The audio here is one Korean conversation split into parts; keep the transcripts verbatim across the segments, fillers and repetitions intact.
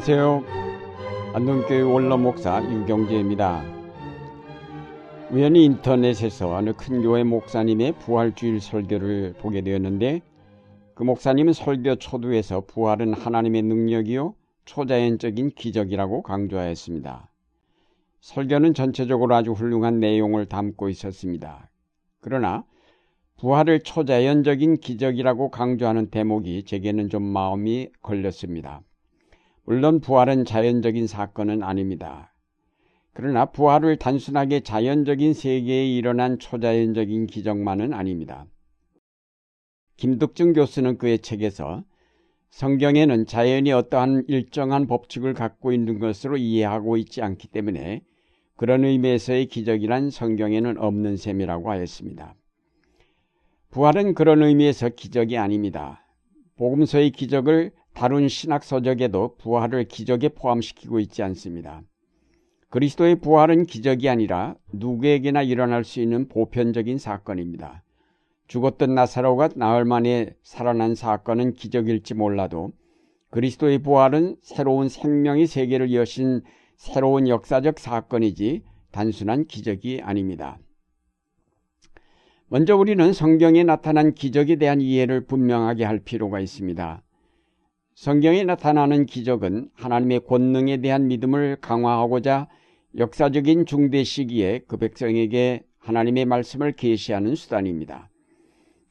안녕하세요. 안동교회 원로목사 유경재입니다. 우연히 인터넷에서 어느 큰 교회 목사님의 부활주일 설교를 보게 되었는데, 그 목사님은 설교 초두에서 부활은 하나님의 능력이요 초자연적인 기적이라고 강조하였습니다. 설교는 전체적으로 아주 훌륭한 내용을 담고 있었습니다. 그러나 부활을 초자연적인 기적이라고 강조하는 대목이 제게는 좀 마음이 걸렸습니다. 물론 부활은 자연적인 사건은 아닙니다. 그러나 부활을 단순하게 자연적인 세계에 일어난 초자연적인 기적만은 아닙니다. 김득중 교수는 그의 책에서 성경에는 자연이 어떠한 일정한 법칙을 갖고 있는 것으로 이해하고 있지 않기 때문에 그런 의미에서의 기적이란 성경에는 없는 셈이라고 하였습니다. 부활은 그런 의미에서 기적이 아닙니다. 복음서의 기적을 다룬 신학서적에도 부활을 기적에 포함시키고 있지 않습니다. 그리스도의 부활은 기적이 아니라 누구에게나 일어날 수 있는 보편적인 사건입니다. 죽었던 나사로가 나흘 만에 살아난 사건은 기적일지 몰라도 그리스도의 부활은 새로운 생명의 세계를 여신 새로운 역사적 사건이지 단순한 기적이 아닙니다. 먼저 우리는 성경에 나타난 기적에 대한 이해를 분명하게 할 필요가 있습니다. 성경에 나타나는 기적은 하나님의 권능에 대한 믿음을 강화하고자 역사적인 중대 시기에 그 백성에게 하나님의 말씀을 계시하는 수단입니다.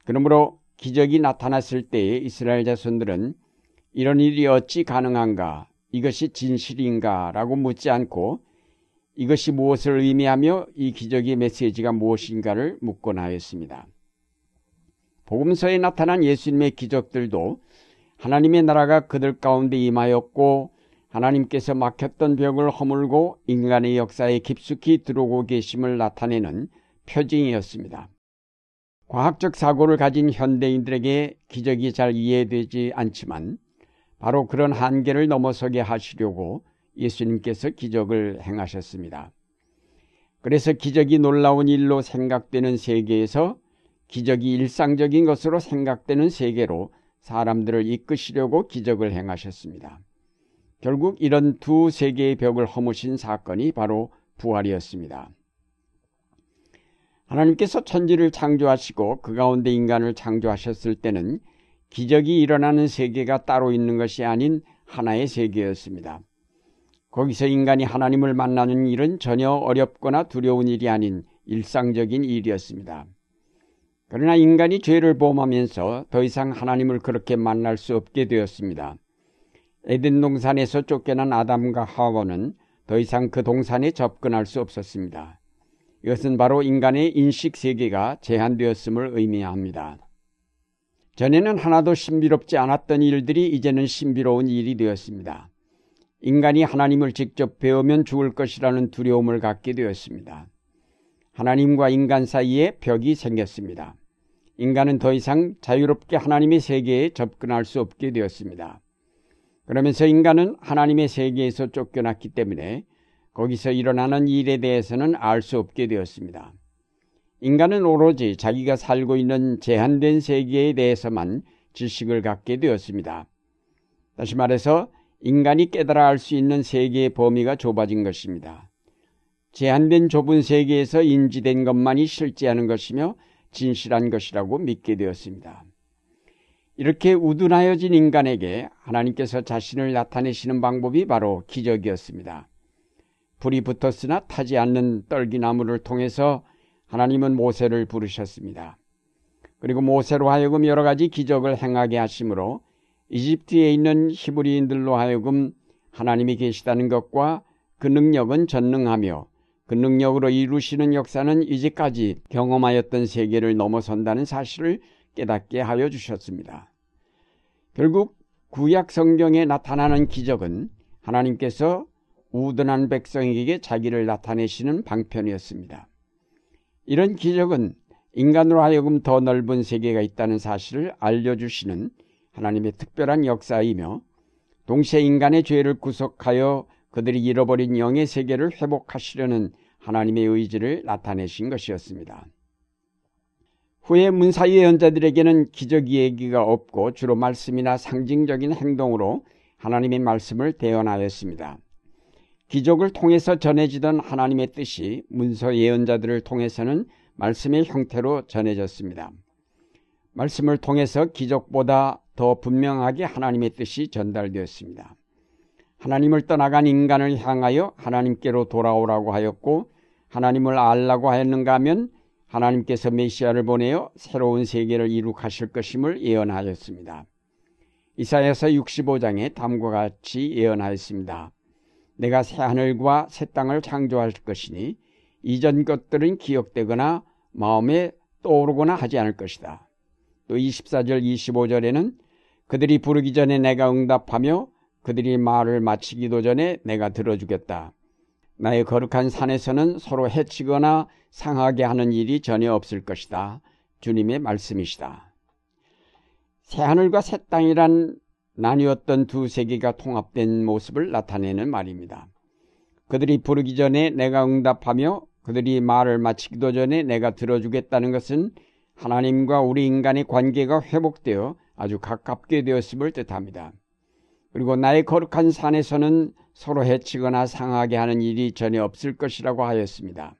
그러므로 기적이 나타났을 때의 이스라엘 자손들은 이런 일이 어찌 가능한가, 이것이 진실인가 라고 묻지 않고 이것이 무엇을 의미하며 이 기적의 메시지가 무엇인가를 묻곤 하였습니다. 복음서에 나타난 예수님의 기적들도 하나님의 나라가 그들 가운데 임하였고 하나님께서 막혔던 벽을 허물고 인간의 역사에 깊숙이 들어오고 계심을 나타내는 표징이었습니다. 과학적 사고를 가진 현대인들에게 기적이 잘 이해되지 않지만 바로 그런 한계를 넘어서게 하시려고 예수님께서 기적을 행하셨습니다. 그래서 기적이 놀라운 일로 생각되는 세계에서 기적이 일상적인 것으로 생각되는 세계로 사람들을 이끄시려고 기적을 행하셨습니다. 결국 이런 두 세계의 벽을 허무신 사건이 바로 부활이었습니다. 하나님께서 천지를 창조하시고 그 가운데 인간을 창조하셨을 때는 기적이 일어나는 세계가 따로 있는 것이 아닌 하나의 세계였습니다. 거기서 인간이 하나님을 만나는 일은 전혀 어렵거나 두려운 일이 아닌 일상적인 일이었습니다. 그러나 인간이 죄를 범하면서 더 이상 하나님을 그렇게 만날 수 없게 되었습니다. 에덴 동산에서 쫓겨난 아담과 하와는 더 이상 그 동산에 접근할 수 없었습니다. 이것은 바로 인간의 인식 세계가 제한되었음을 의미합니다. 전에는 하나도 신비롭지 않았던 일들이 이제는 신비로운 일이 되었습니다. 인간이 하나님을 직접 배우면 죽을 것이라는 두려움을 갖게 되었습니다. 하나님과 인간 사이에 벽이 생겼습니다. 인간은 더 이상 자유롭게 하나님의 세계에 접근할 수 없게 되었습니다. 그러면서 인간은 하나님의 세계에서 쫓겨났기 때문에 거기서 일어나는 일에 대해서는 알 수 없게 되었습니다. 인간은 오로지 자기가 살고 있는 제한된 세계에 대해서만 지식을 갖게 되었습니다. 다시 말해서 인간이 깨달아 알 수 있는 세계의 범위가 좁아진 것입니다. 제한된 좁은 세계에서 인지된 것만이 실제하는 것이며 진실한 것이라고 믿게 되었습니다. 이렇게 우둔하여진 인간에게 하나님께서 자신을 나타내시는 방법이 바로 기적이었습니다. 불이 붙었으나 타지 않는 떨기나무를 통해서 하나님은 모세를 부르셨습니다. 그리고 모세로 하여금 여러 가지 기적을 행하게 하심으로 이집트에 있는 히브리인들로 하여금 하나님이 계시다는 것과 그 능력은 전능하며 그 능력으로 이루시는 역사는 이제까지 경험하였던 세계를 넘어선다는 사실을 깨닫게 하여 주셨습니다. 결국 구약 성경에 나타나는 기적은 하나님께서 우둔한 백성에게 자기를 나타내시는 방편이었습니다. 이런 기적은 인간으로 하여금 더 넓은 세계가 있다는 사실을 알려주시는 하나님의 특별한 역사이며 동시에 인간의 죄를 구속하여 그들이 잃어버린 영의 세계를 회복하시려는 하나님의 의지를 나타내신 것이었습니다. 후에 문사위의 연자들에게는 기적 얘기가 없고 주로 말씀이나 상징적인 행동으로 하나님의 말씀을 대언하였습니다. 기적을 통해서 전해지던 하나님의 뜻이 문서 예언자들을 통해서는 말씀의 형태로 전해졌습니다. 말씀을 통해서 기적보다 더 분명하게 하나님의 뜻이 전달되었습니다. 하나님을 떠나간 인간을 향하여 하나님께로 돌아오라고 하였고, 하나님을 알라고 하였는가 하면 하나님께서 메시아를 보내어 새로운 세계를 이룩하실 것임을 예언하였습니다. 이사야서 육십오 장에 다음과 같이 예언하였습니다. 내가 새하늘과 새 땅을 창조할 것이니 이전 것들은 기억되거나 마음에 떠오르거나 하지 않을 것이다. 또 이십사 절 이십오 절에는 그들이 부르기 전에 내가 응답하며 그들이 말을 마치기도 전에 내가 들어주겠다. 나의 거룩한 산에서는 서로 해치거나 상하게 하는 일이 전혀 없을 것이다. 주님의 말씀이시다. 새하늘과 새 땅이란 나뉘었던 두 세계가 통합된 모습을 나타내는 말입니다. 그들이 부르기 전에 내가 응답하며 그들이 말을 마치기도 전에 내가 들어주겠다는 것은 하나님과 우리 인간의 관계가 회복되어 아주 가깝게 되었음을 뜻합니다. 그리고 나의 거룩한 산에서는 서로 해치거나 상하게 하는 일이 전혀 없을 것이라고 하였습니다.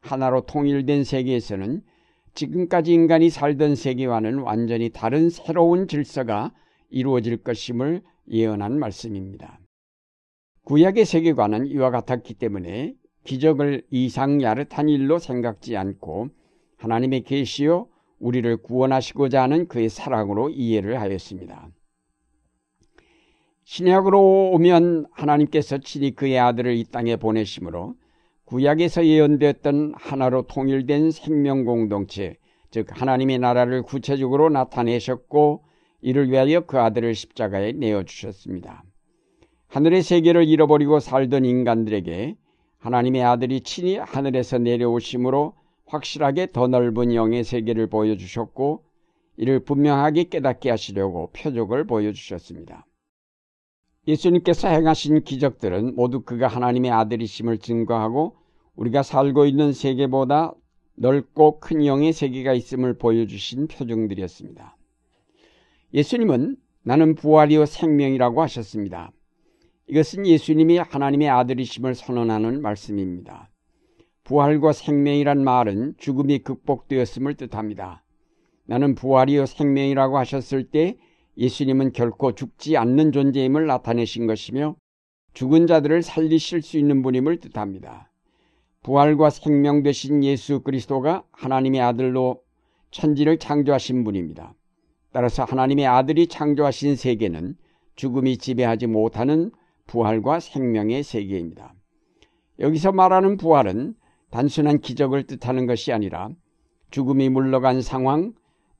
하나로 통일된 세계에서는 지금까지 인간이 살던 세계와는 완전히 다른 새로운 질서가 이루어질 것임을 예언한 말씀입니다. 구약의 세계관은 이와 같았기 때문에 기적을 이상 야릇한 일로 생각지 않고 하나님의 계시요 우리를 구원하시고자 하는 그의 사랑으로 이해를 하였습니다. 신약으로 오면 하나님께서 친히 그의 아들을 이 땅에 보내심으로 구약에서 예언되었던 하나로 통일된 생명공동체, 즉 하나님의 나라를 구체적으로 나타내셨고, 이를 위하여 그 아들을 십자가에 내어주셨습니다. 하늘의 세계를 잃어버리고 살던 인간들에게 하나님의 아들이 친히 하늘에서 내려오심으로 확실하게 더 넓은 영의 세계를 보여주셨고, 이를 분명하게 깨닫게 하시려고 표적을 보여주셨습니다. 예수님께서 행하신 기적들은 모두 그가 하나님의 아들이심을 증거하고 우리가 살고 있는 세계보다 넓고 큰 영의 세계가 있음을 보여주신 표징들이었습니다. 예수님은 나는 부활이요 생명이라고 하셨습니다. 이것은 예수님이 하나님의 아들이심을 선언하는 말씀입니다. 부활과 생명이란 말은 죽음이 극복되었음을 뜻합니다. 나는 부활이요 생명이라고 하셨을 때 예수님은 결코 죽지 않는 존재임을 나타내신 것이며 죽은 자들을 살리실 수 있는 분임을 뜻합니다. 부활과 생명 되신 예수 그리스도가 하나님의 아들로 천지를 창조하신 분입니다. 따라서 하나님의 아들이 창조하신 세계는 죽음이 지배하지 못하는 부활과 생명의 세계입니다. 여기서 말하는 부활은 단순한 기적을 뜻하는 것이 아니라 죽음이 물러간 상황,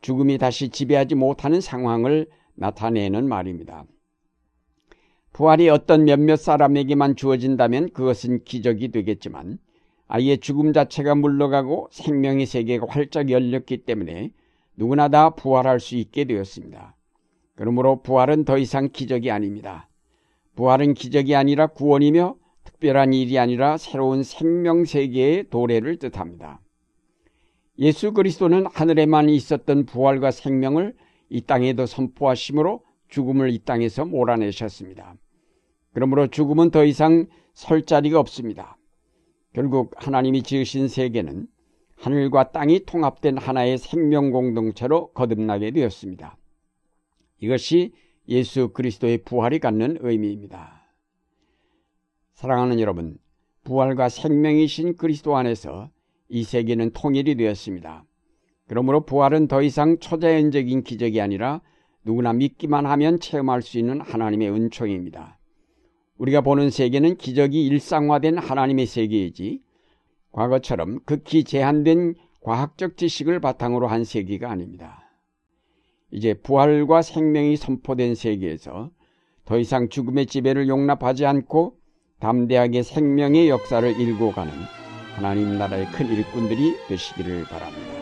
죽음이 다시 지배하지 못하는 상황을 나타내는 말입니다. 부활이 어떤 몇몇 사람에게만 주어진다면 그것은 기적이 되겠지만 아예 죽음 자체가 물러가고 생명의 세계가 활짝 열렸기 때문에 누구나 다 부활할 수 있게 되었습니다. 그러므로 부활은 더 이상 기적이 아닙니다. 부활은 기적이 아니라 구원이며 특별한 일이 아니라 새로운 생명 세계의 도래를 뜻합니다. 예수 그리스도는 하늘에만 있었던 부활과 생명을 이 땅에도 선포하심으로 죽음을 이 땅에서 몰아내셨습니다. 그러므로 죽음은 더 이상 설 자리가 없습니다. 결국 하나님이 지으신 세계는 하늘과 땅이 통합된 하나의 생명 공동체로 거듭나게 되었습니다. 이것이 예수 그리스도의 부활이 갖는 의미입니다. 사랑하는 여러분, 부활과 생명이신 그리스도 안에서 이 세계는 통일이 되었습니다. 그러므로 부활은 더 이상 초자연적인 기적이 아니라 누구나 믿기만 하면 체험할 수 있는 하나님의 은총입니다. 우리가 보는 세계는 기적이 일상화된 하나님의 세계이지 과거처럼 극히 제한된 과학적 지식을 바탕으로 한 세계가 아닙니다. 이제 부활과 생명이 선포된 세계에서 더 이상 죽음의 지배를 용납하지 않고 담대하게 생명의 역사를 일궈가는 하나님 나라의 큰 일꾼들이 되시기를 바랍니다.